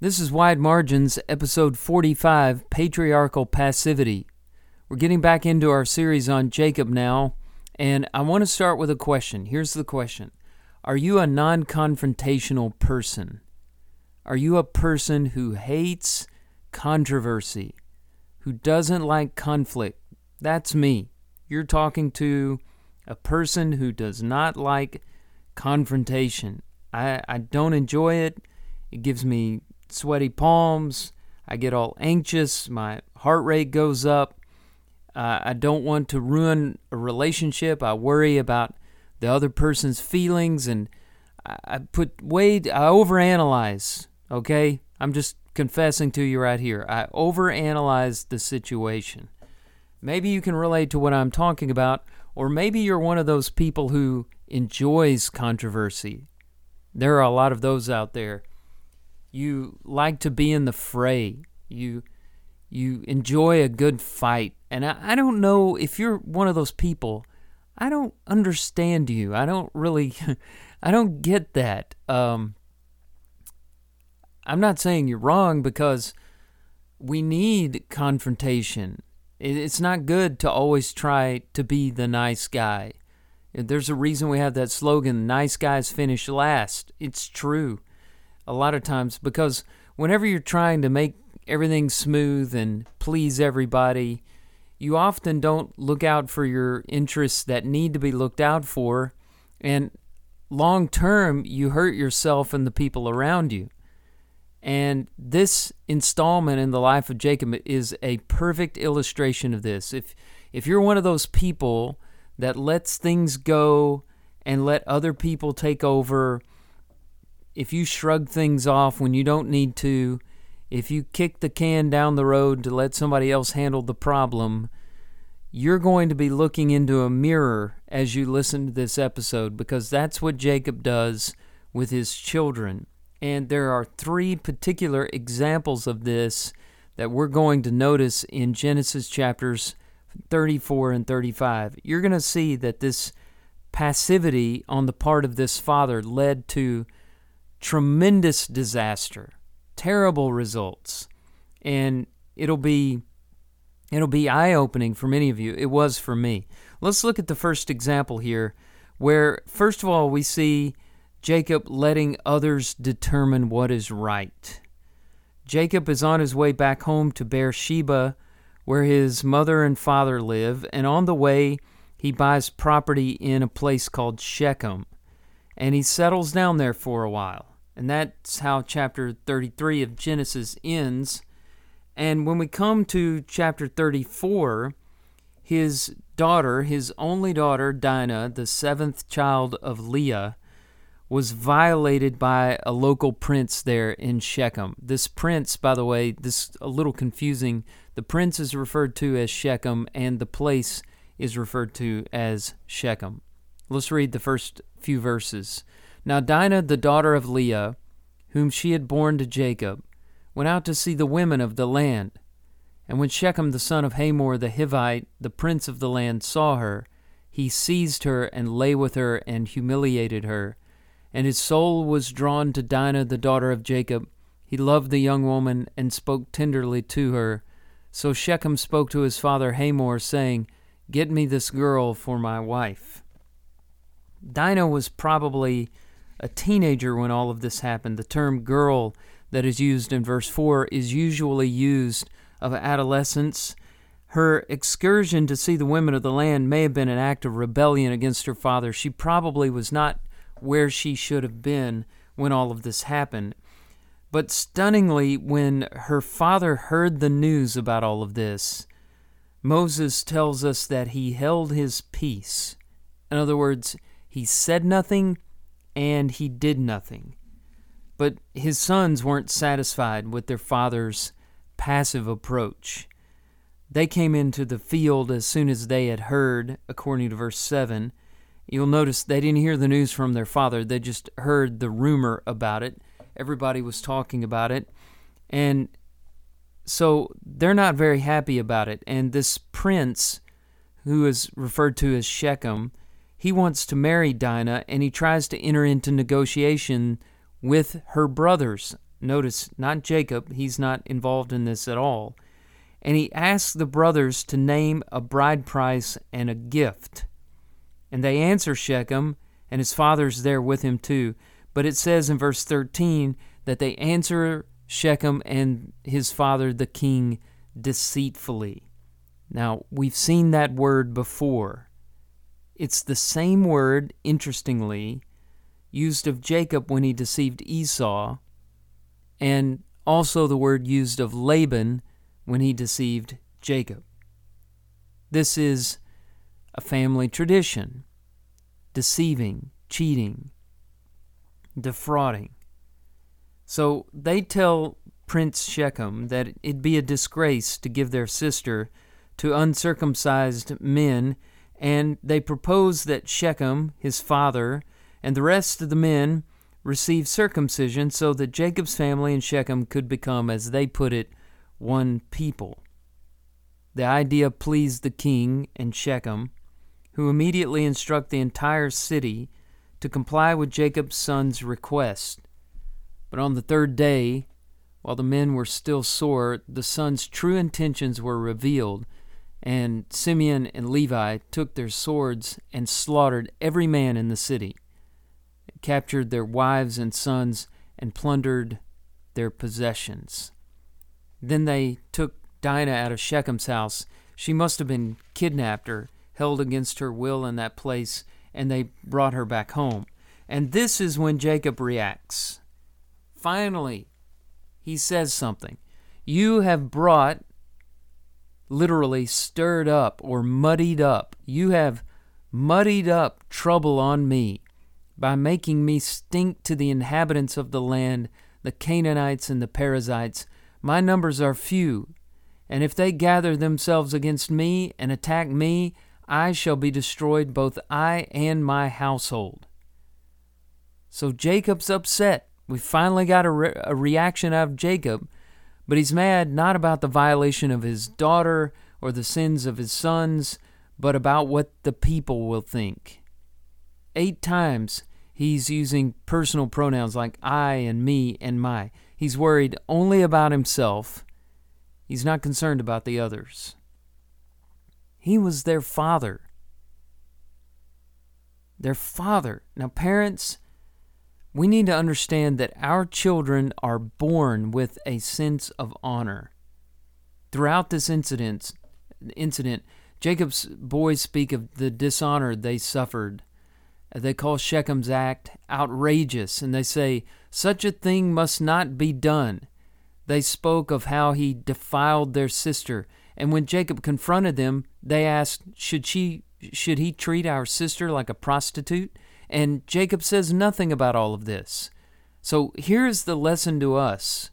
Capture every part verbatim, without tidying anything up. This is Wide Margins, episode forty-five, Patriarchal Passivity. We're getting back into our series on Jacob now, and I want to start with a question. Here's the question. Are you a non-confrontational person? Are you a person who hates controversy, who doesn't like conflict? That's me. You're talking to a person who does not like confrontation. I, I don't enjoy it. It gives me sweaty palms. I get all anxious. My heart rate goes up. Uh, I don't want to ruin a relationship. I worry about the other person's feelings, and I, I put way. I overanalyze. Okay, I'm just confessing to you right here. I overanalyze the situation. Maybe you can relate to what I'm talking about, or maybe you're one of those people who enjoys controversy. There are a lot of those out there. You like to be in the fray. You you enjoy a good fight. And I, I don't know if you're one of those people. I don't understand you. I don't really, I don't get that. Um, I'm not saying you're wrong, because we need confrontation. It, it's not good to always try to be the nice guy. There's a reason we have that slogan, nice guys finish last. It's true. A lot of times, because whenever you're trying to make everything smooth and please everybody, you often don't look out for your interests that need to be looked out for, and long term you hurt yourself and the people around you. And this installment in the life of Jacob is a perfect illustration of this. If if you're one of those people that lets things go and let other people take over, if you shrug things off when you don't need to, if you kick the can down the road to let somebody else handle the problem, you're going to be looking into a mirror as you listen to this episode, because that's what Jacob does with his children. And there are three particular examples of this that we're going to notice in Genesis chapters thirty-four and thirty-five. You're going to see that this passivity on the part of this father led to tremendous disaster, terrible results, and it'll be it'll be eye-opening for many of you. It was for me. Let's look at the first example here, where first of all we see Jacob letting others determine what is right. Jacob is on his way back home to Beersheba, where his mother and father live, and on the way he buys property in a place called Shechem, and he settles down there for a while. And that's how chapter thirty-three of Genesis ends. And when we come to chapter thirty-four, his daughter, his only daughter, Dinah, the seventh child of Leah, was violated by a local prince there in Shechem. This prince, by the way, this is a little confusing. The prince is referred to as Shechem, and the place is referred to as Shechem. Let's read the first few verses. Now Dinah, the daughter of Leah, whom she had borne to Jacob, went out to see the women of the land. And when Shechem the son of Hamor the Hivite, the prince of the land, saw her, he seized her and lay with her and humiliated her. And his soul was drawn to Dinah, the daughter of Jacob. He loved the young woman and spoke tenderly to her. So Shechem spoke to his father Hamor, saying, "Get me this girl for my wife." Dinah was probably a teenager when all of this happened. The term girl that is used in verse four is usually used of adolescence. Her excursion to see the women of the land may have been an act of rebellion against her father. She probably was not where she should have been when all of this happened. But stunningly, when her father heard the news about all of this, Moses tells us that he held his peace. In other words, he said nothing, and he did nothing. But his sons weren't satisfied with their father's passive approach. They came into the field as soon as they had heard, according to verse seven. You'll notice they didn't hear the news from their father. They just heard the rumor about it. Everybody was talking about it. And so they're not very happy about it. And this prince, who is referred to as Shechem, he wants to marry Dinah, and he tries to enter into negotiation with her brothers. Notice, not Jacob, he's not involved in this at all. And he asks the brothers to name a bride price and a gift. And they answer Shechem, and his father's there with him too. But it says in verse thirteen that they answer Shechem and his father, the king, deceitfully. Now, we've seen that word before. It's the same word, interestingly, used of Jacob when he deceived Esau, and also the word used of Laban when he deceived Jacob. This is a family tradition, deceiving, cheating, defrauding. So they tell Prince Shechem that it'd be a disgrace to give their sister to uncircumcised men, and they propose that Shechem, his father, and the rest of the men receive circumcision so that Jacob's family and Shechem could become, as they put it, one people. The idea pleased the king and Shechem, who immediately instruct the entire city to comply with Jacob's son's request. But on the third day, while the men were still sore, the son's true intentions were revealed, and Simeon and Levi took their swords and slaughtered every man in the city, captured their wives and sons, and plundered their possessions. Then they took Dinah out of Shechem's house. She must have been kidnapped or held against her will in that place, and they brought her back home. And this is when Jacob reacts. Finally, he says something. You have brought, literally stirred up or muddied up, you have muddied up trouble on me by making me stink to the inhabitants of the land, the Canaanites and the Perizzites. My numbers are few, and if they gather themselves against me and attack me, I shall be destroyed, both I and my household. So Jacob's upset. We finally got a, re- a reaction out of Jacob, but he's mad not about the violation of his daughter or the sins of his sons, but about what the people will think. Eight times he's using personal pronouns like I and me and my. He's worried only about himself. He's not concerned about the others. He was their father. Their father. Now, parents, we need to understand that our children are born with a sense of honor. Throughout this incident, incident, Jacob's boys speak of the dishonor they suffered. They call Shechem's act outrageous, and they say, such a thing must not be done. They spoke of how he defiled their sister, and when Jacob confronted them, they asked, should she, should he treat our sister like a prostitute? And Jacob says nothing about all of this. So here's the lesson to us.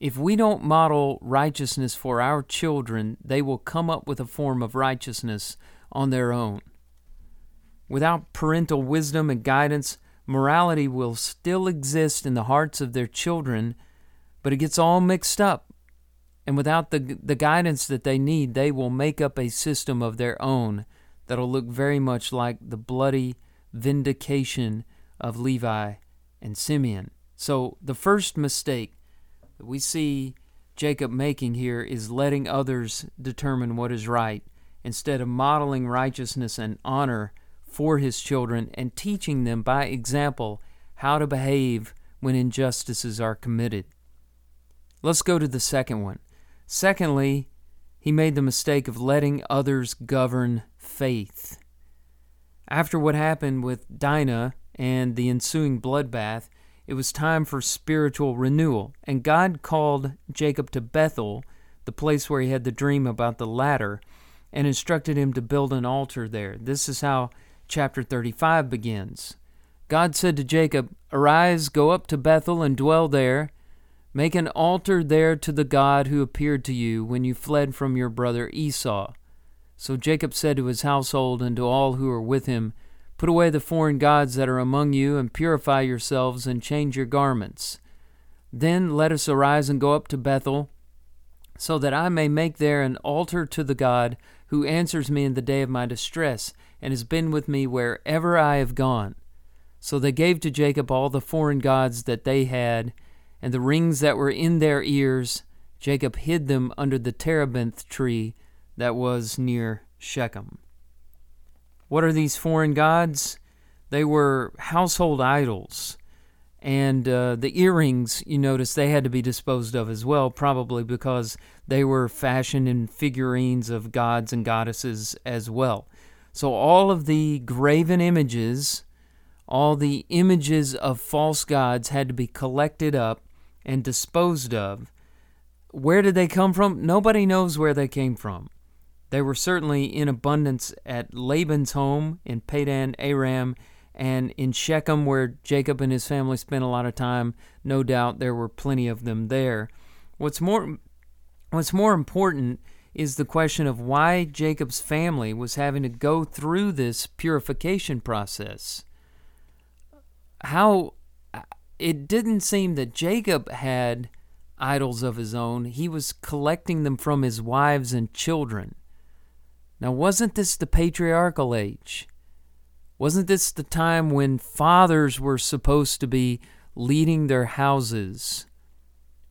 If we don't model righteousness for our children, they will come up with a form of righteousness on their own. Without parental wisdom and guidance, morality will still exist in the hearts of their children, but it gets all mixed up. And without the, the guidance that they need, they will make up a system of their own that'll look very much like the bloody vindication of Levi and Simeon. So the first mistake that we see Jacob making here is letting others determine what is right instead of modeling righteousness and honor for his children and teaching them by example how to behave when injustices are committed. Let's go to the second one. Secondly, he made the mistake of letting others govern faith. After what happened with Dinah and the ensuing bloodbath, it was time for spiritual renewal, and God called Jacob to Bethel, the place where he had the dream about the ladder, and instructed him to build an altar there. This is how chapter thirty-five begins. God said to Jacob, "Arise, go up to Bethel and dwell there. Make an altar there to the God who appeared to you when you fled from your brother Esau." So Jacob said to his household and to all who were with him, "Put away the foreign gods that are among you, and purify yourselves, and change your garments. Then let us arise and go up to Bethel, so that I may make there an altar to the God who answers me in the day of my distress, and has been with me wherever I have gone." So they gave to Jacob all the foreign gods that they had, and the rings that were in their ears, Jacob hid them under the terebinth tree that was near Shechem. What are these foreign gods? They were household idols. And uh, the earrings, you notice, they had to be disposed of as well, probably because they were fashioned in figurines of gods and goddesses as well. So all of the graven images, all the images of false gods had to be collected up and disposed of. Where did they come from? Nobody knows where they came from. They were certainly in abundance at Laban's home in Padan-Aram, and in Shechem, where Jacob and his family spent a lot of time. No doubt there were plenty of them there. What's more, what's more important is the question of why Jacob's family was having to go through this purification process. How it didn't seem that Jacob had idols of his own. He was collecting them from his wives and children. Now, wasn't this the patriarchal age? Wasn't this the time when fathers were supposed to be leading their houses?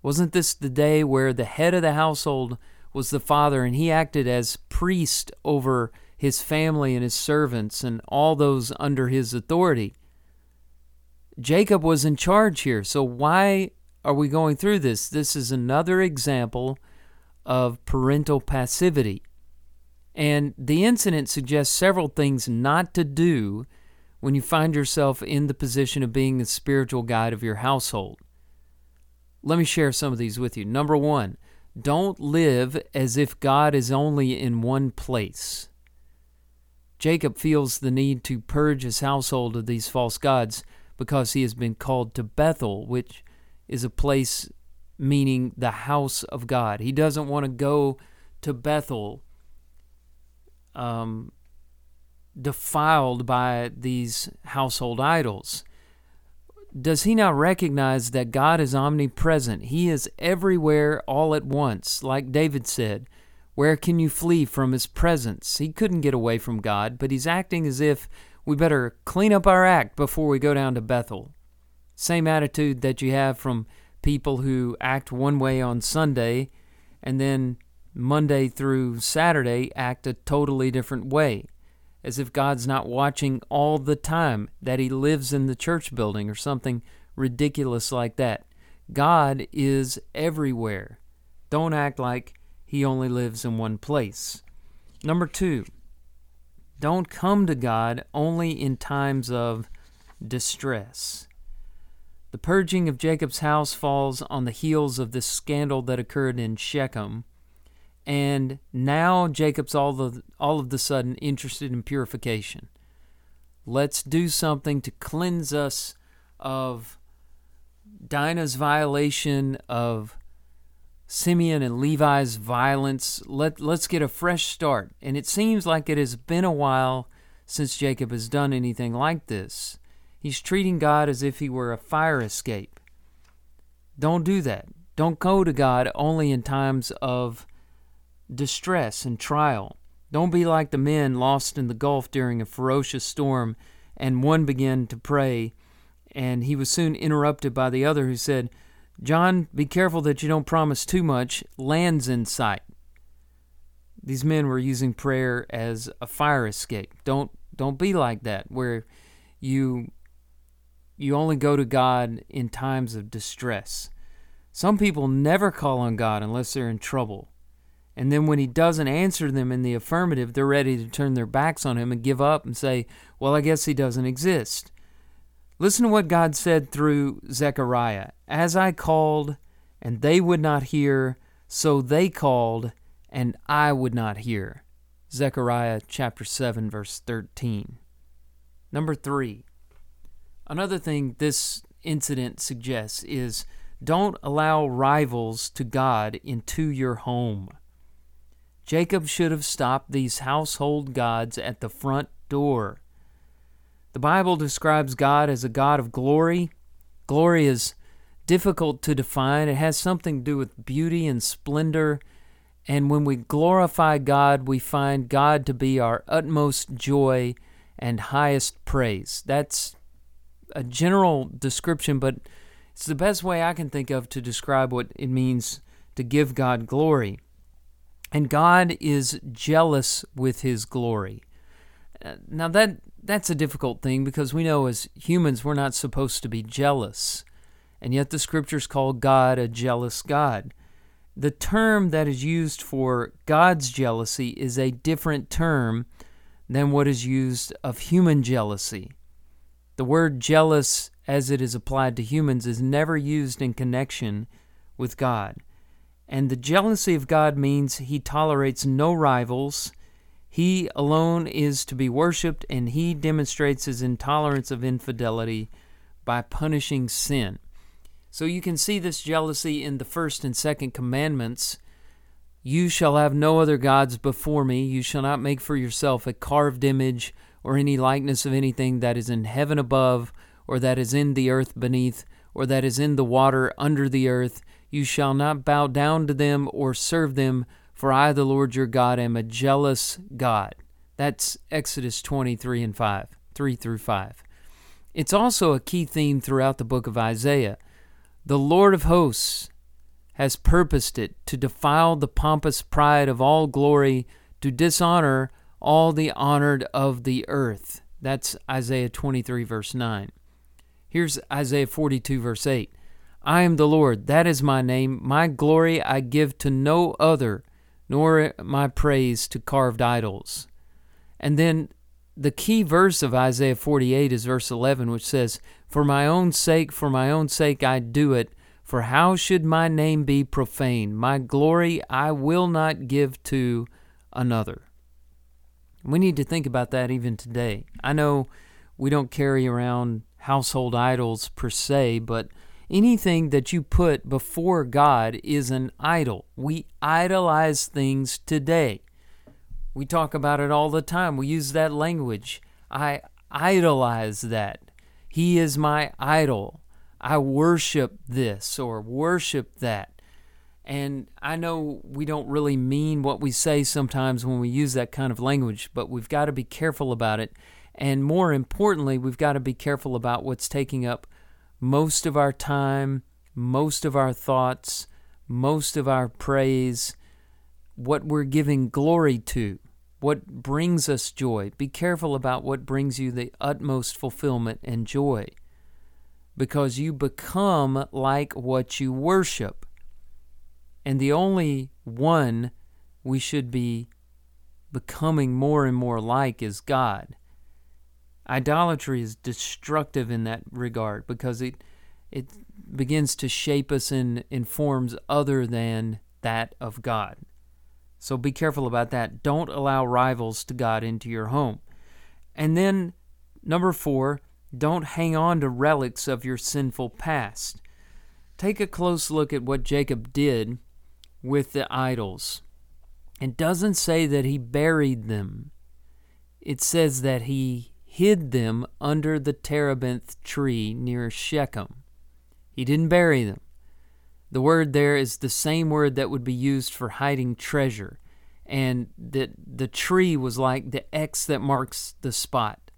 Wasn't this the day where the head of the household was the father, and he acted as priest over his family and his servants and all those under his authority? Jacob was in charge here, so why are we going through this? This is another example of parental passivity. And the incident suggests several things not to do when you find yourself in the position of being the spiritual guide of your household. Let me share some of these with you. Number one, don't live as if God is only in one place. Jacob feels the need to purge his household of these false gods because he has been called to Bethel, which is a place meaning the house of God. He doesn't want to go to Bethel Um, defiled by these household idols. Does he not recognize that God is omnipresent? He is everywhere all at once. Like David said, where can you flee from his presence? He couldn't get away from God, but he's acting as if we better clean up our act before we go down to Bethel. Same attitude that you have from people who act one way on Sunday and then Monday through Saturday act a totally different way, as if God's not watching all the time, that he lives in the church building or something ridiculous like that. God is everywhere. Don't act like he only lives in one place. Number two, don't come to God only in times of distress. The purging of Jacob's house falls on the heels of this scandal that occurred in Shechem. And now Jacob's all the all of the sudden interested in purification. Let's do something to cleanse us of Dinah's violation, of Simeon and Levi's violence. Let, let's get a fresh start. And it seems like it has been a while since Jacob has done anything like this. He's treating God as if he were a fire escape. Don't do that. Don't go to God only in times of distress and trial. Don't be like the men lost in the Gulf during a ferocious storm, and one began to pray, and he was soon interrupted by the other who said, "John, be careful that you don't promise too much. Land's in sight." These men were using prayer as a fire escape. Don't don't be like that, where you you only go to God in times of distress. Some people never call on God unless they're in trouble. And then when he doesn't answer them in the affirmative, they're ready to turn their backs on him and give up and say, well, I guess he doesn't exist. Listen to what God said through Zechariah. As I called, and they would not hear, so they called, and I would not hear. Zechariah chapter seven, verse thirteen. Number three, another thing this incident suggests is don't allow rivals to God into your home. Jacob should have stopped these household gods at the front door. The Bible describes God as a God of glory. Glory is difficult to define. It has something to do with beauty and splendor. And when we glorify God, we find God to be our utmost joy and highest praise. That's a general description, but It's the best way I can think of to describe what it means to give God glory. And God is jealous with his glory. Uh, now that that's a difficult thing, because we know as humans we're not supposed to be jealous. And yet the scriptures call God a jealous God. The term that is used for God's jealousy is a different term than what is used of human jealousy. The word jealous, as it is applied to humans, is never used in connection with God. And the jealousy of God means he tolerates no rivals, he alone is to be worshipped, and he demonstrates his intolerance of infidelity by punishing sin. So you can see this jealousy in the first and second commandments. You shall have no other gods before me. You shall not make for yourself a carved image or any likeness of anything that is in heaven above, or that is in the earth beneath, or that is in the water under the earth. You shall not bow down to them or serve them, for I, the Lord your God, am a jealous God. That's Exodus twenty-three and five, three through five. It's also a key theme throughout the book of Isaiah. The Lord of hosts has purposed it to defile the pompous pride of all glory, to dishonor all the honored of the earth. That's Isaiah twenty-three, verse nine. Here's Isaiah forty-two, verse eight. I am the Lord, that is my name. My glory I give to no other, nor my praise to carved idols. And then the key verse of Isaiah forty-eight is verse eleven, which says, For my own sake, for my own sake I do it. For how should my name be profaned? My glory I will not give to another. We need to think about that even today. I know we don't carry around household idols per se, but anything that you put before God is an idol. We idolize things today. We talk about it all the time. We use that language. I idolize that. He is my idol. I worship this or worship that. And I know we don't really mean what we say sometimes when we use that kind of language, but we've got to be careful about it. And more importantly, we've got to be careful about what's taking up most of our time, most of our thoughts, most of our praise, what we're giving glory to, what brings us joy. Be careful about what brings you the utmost fulfillment and joy, because you become like what you worship. And the only one we should be becoming more and more like is God. Idolatry is destructive in that regard, because it it begins to shape us in, in forms other than that of God. So be careful about that. Don't allow rivals to God into your home. And then, number four, don't hang on to relics of your sinful past. Take a close look at what Jacob did with the idols. It doesn't say that he buried them. It says that he hid them under the terebinth tree near Shechem. He didn't bury them. The word there is the same word that would be used for hiding treasure, and that the tree was like the X that marks the spot.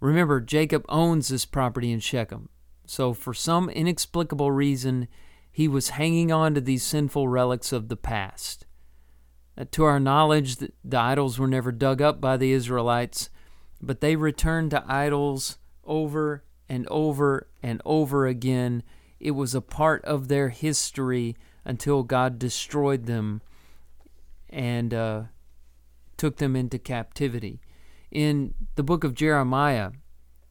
Remember, Jacob owns this property in Shechem. So for some inexplicable reason, he was hanging on to these sinful relics of the past. To our knowledge, the idols were never dug up by the Israelites, but they returned to idols over and over and over again. It was a part of their history until God destroyed them and uh, took them into captivity. In the book of Jeremiah,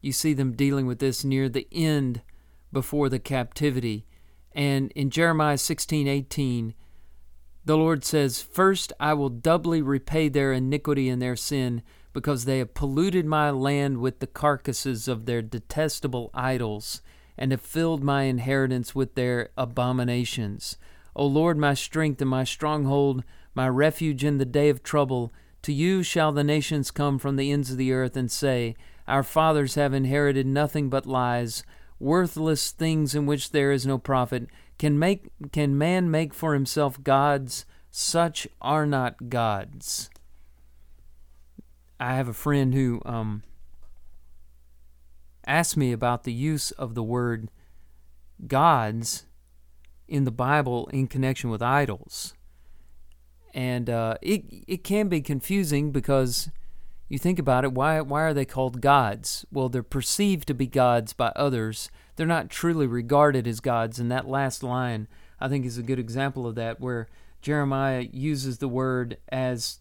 you see them dealing with this near the end before the captivity. And in Jeremiah sixteen eighteen, the Lord says, First I will doubly repay their iniquity and their sin, because they have polluted my land with the carcasses of their detestable idols, and have filled my inheritance with their abominations. O Lord, my strength and my stronghold, my refuge in the day of trouble, to you shall the nations come from the ends of the earth and say, Our fathers have inherited nothing but lies, worthless things in which there is no profit. Can make can man make for himself gods? Such are not gods. I have a friend who um, asked me about the use of the word gods in the Bible in connection with idols. And uh, it it can be confusing because you think about it, why why are they called gods? Well, they're perceived to be gods by others. They're not truly regarded as gods, and that last line, I think, is a good example of that, where Jeremiah uses the word as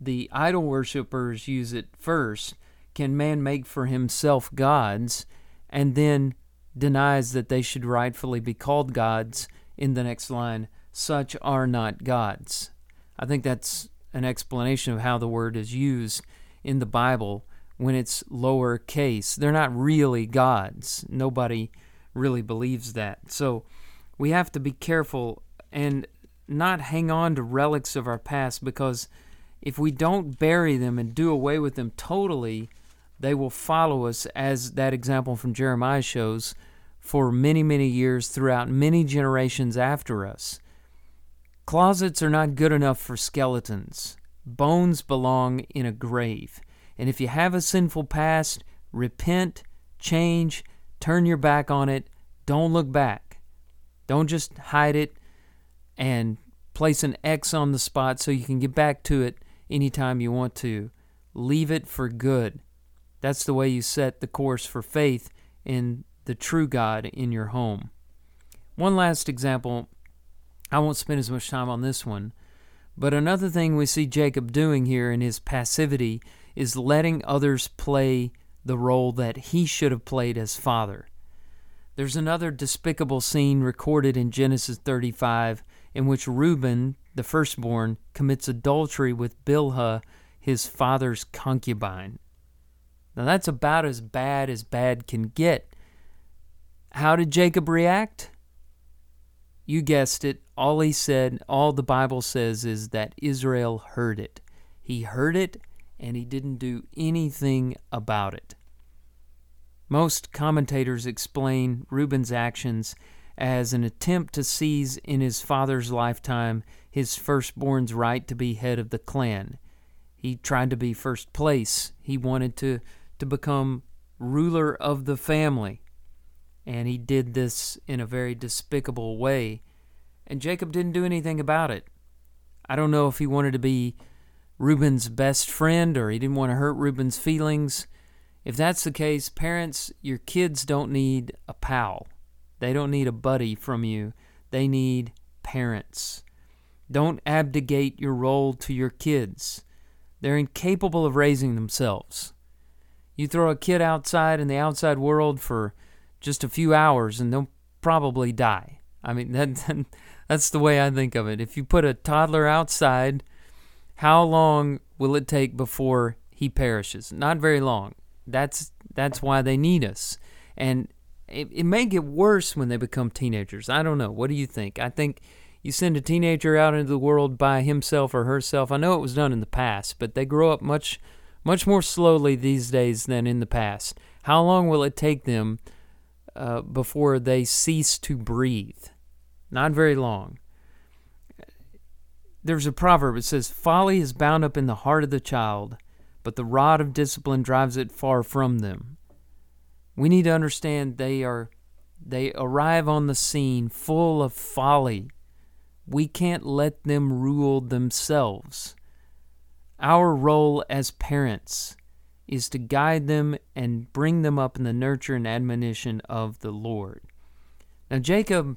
the idol worshippers use it first. Can man make for himself gods? And then denies that they should rightfully be called gods in the next line, such are not gods. I think that's an explanation of how the word is used in the Bible when it's lower case. They're not really gods. Nobody really believes that. So we have to be careful and not hang on to relics of our past, because if we don't bury them and do away with them totally, they will follow us, as that example from Jeremiah shows, for many, many years throughout many generations after us. Closets are not good enough for skeletons. Bones belong in a grave. And if you have a sinful past, repent, change, turn your back on it. Don't look back. Don't just hide it and place an X on the spot so you can get back to it anytime you want to. Leave it for good. That's the way you set the course for faith in the true God in your home. One last example. I won't spend as much time on this one, but another thing we see Jacob doing here in his passivity is letting others play the role that he should have played as father. There's another despicable scene recorded in Genesis thirty-five in which Reuben, the firstborn, commits adultery with Bilhah, his father's concubine. Now that's about as bad as bad can get. How did Jacob react? You guessed it. All he said, all the Bible says, is that Israel heard it. He heard it, and he didn't do anything about it. Most commentators explain Reuben's actions as an attempt to seize in his father's lifetime his firstborn's right to be head of the clan. He tried to be first place. He wanted to, to become ruler of the family. And he did this in a very despicable way. And Jacob didn't do anything about it. I don't know if he wanted to be Reuben's best friend or he didn't want to hurt Reuben's feelings. If that's the case, parents, your kids don't need a pal. They don't need a buddy from you. They need parents. Don't abdicate your role to your kids. They're incapable of raising themselves. You throw a kid outside in the outside world for just a few hours and they'll probably die. I mean, that, that's the way I think of it. If you put a toddler outside, how long will it take before he perishes? Not very long. That's that's why they need us. And it, it may get worse when they become teenagers. I don't know. What do you think? I think you send a teenager out into the world by himself or herself. I know it was done in the past, but they grow up much, much more slowly these days than in the past. How long will it take them uh, before they cease to breathe? Not very long. There's a proverb. It says, "Folly is bound up in the heart of the child, but the rod of discipline drives it far from them." We need to understand they are, they arrive on the scene full of folly. We can't let them rule themselves. Our role as parents is to guide them and bring them up in the nurture and admonition of the Lord. Now, Jacob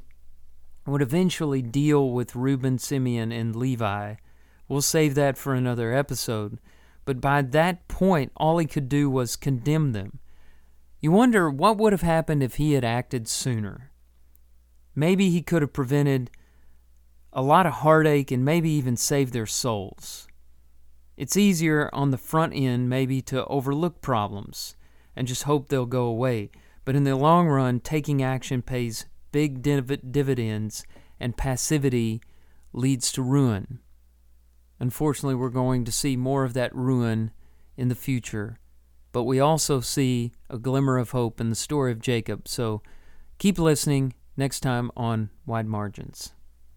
would eventually deal with Reuben, Simeon, and Levi. We'll save that for another episode. But by that point, all he could do was condemn them. You wonder what would have happened if he had acted sooner. Maybe he could have prevented a lot of heartache, and maybe even save their souls. It's easier on the front end maybe to overlook problems and just hope they'll go away. But in the long run, taking action pays big div- dividends, and passivity leads to ruin. Unfortunately, we're going to see more of that ruin in the future. But we also see a glimmer of hope in the story of Jacob. So keep listening next time on Wide Margins.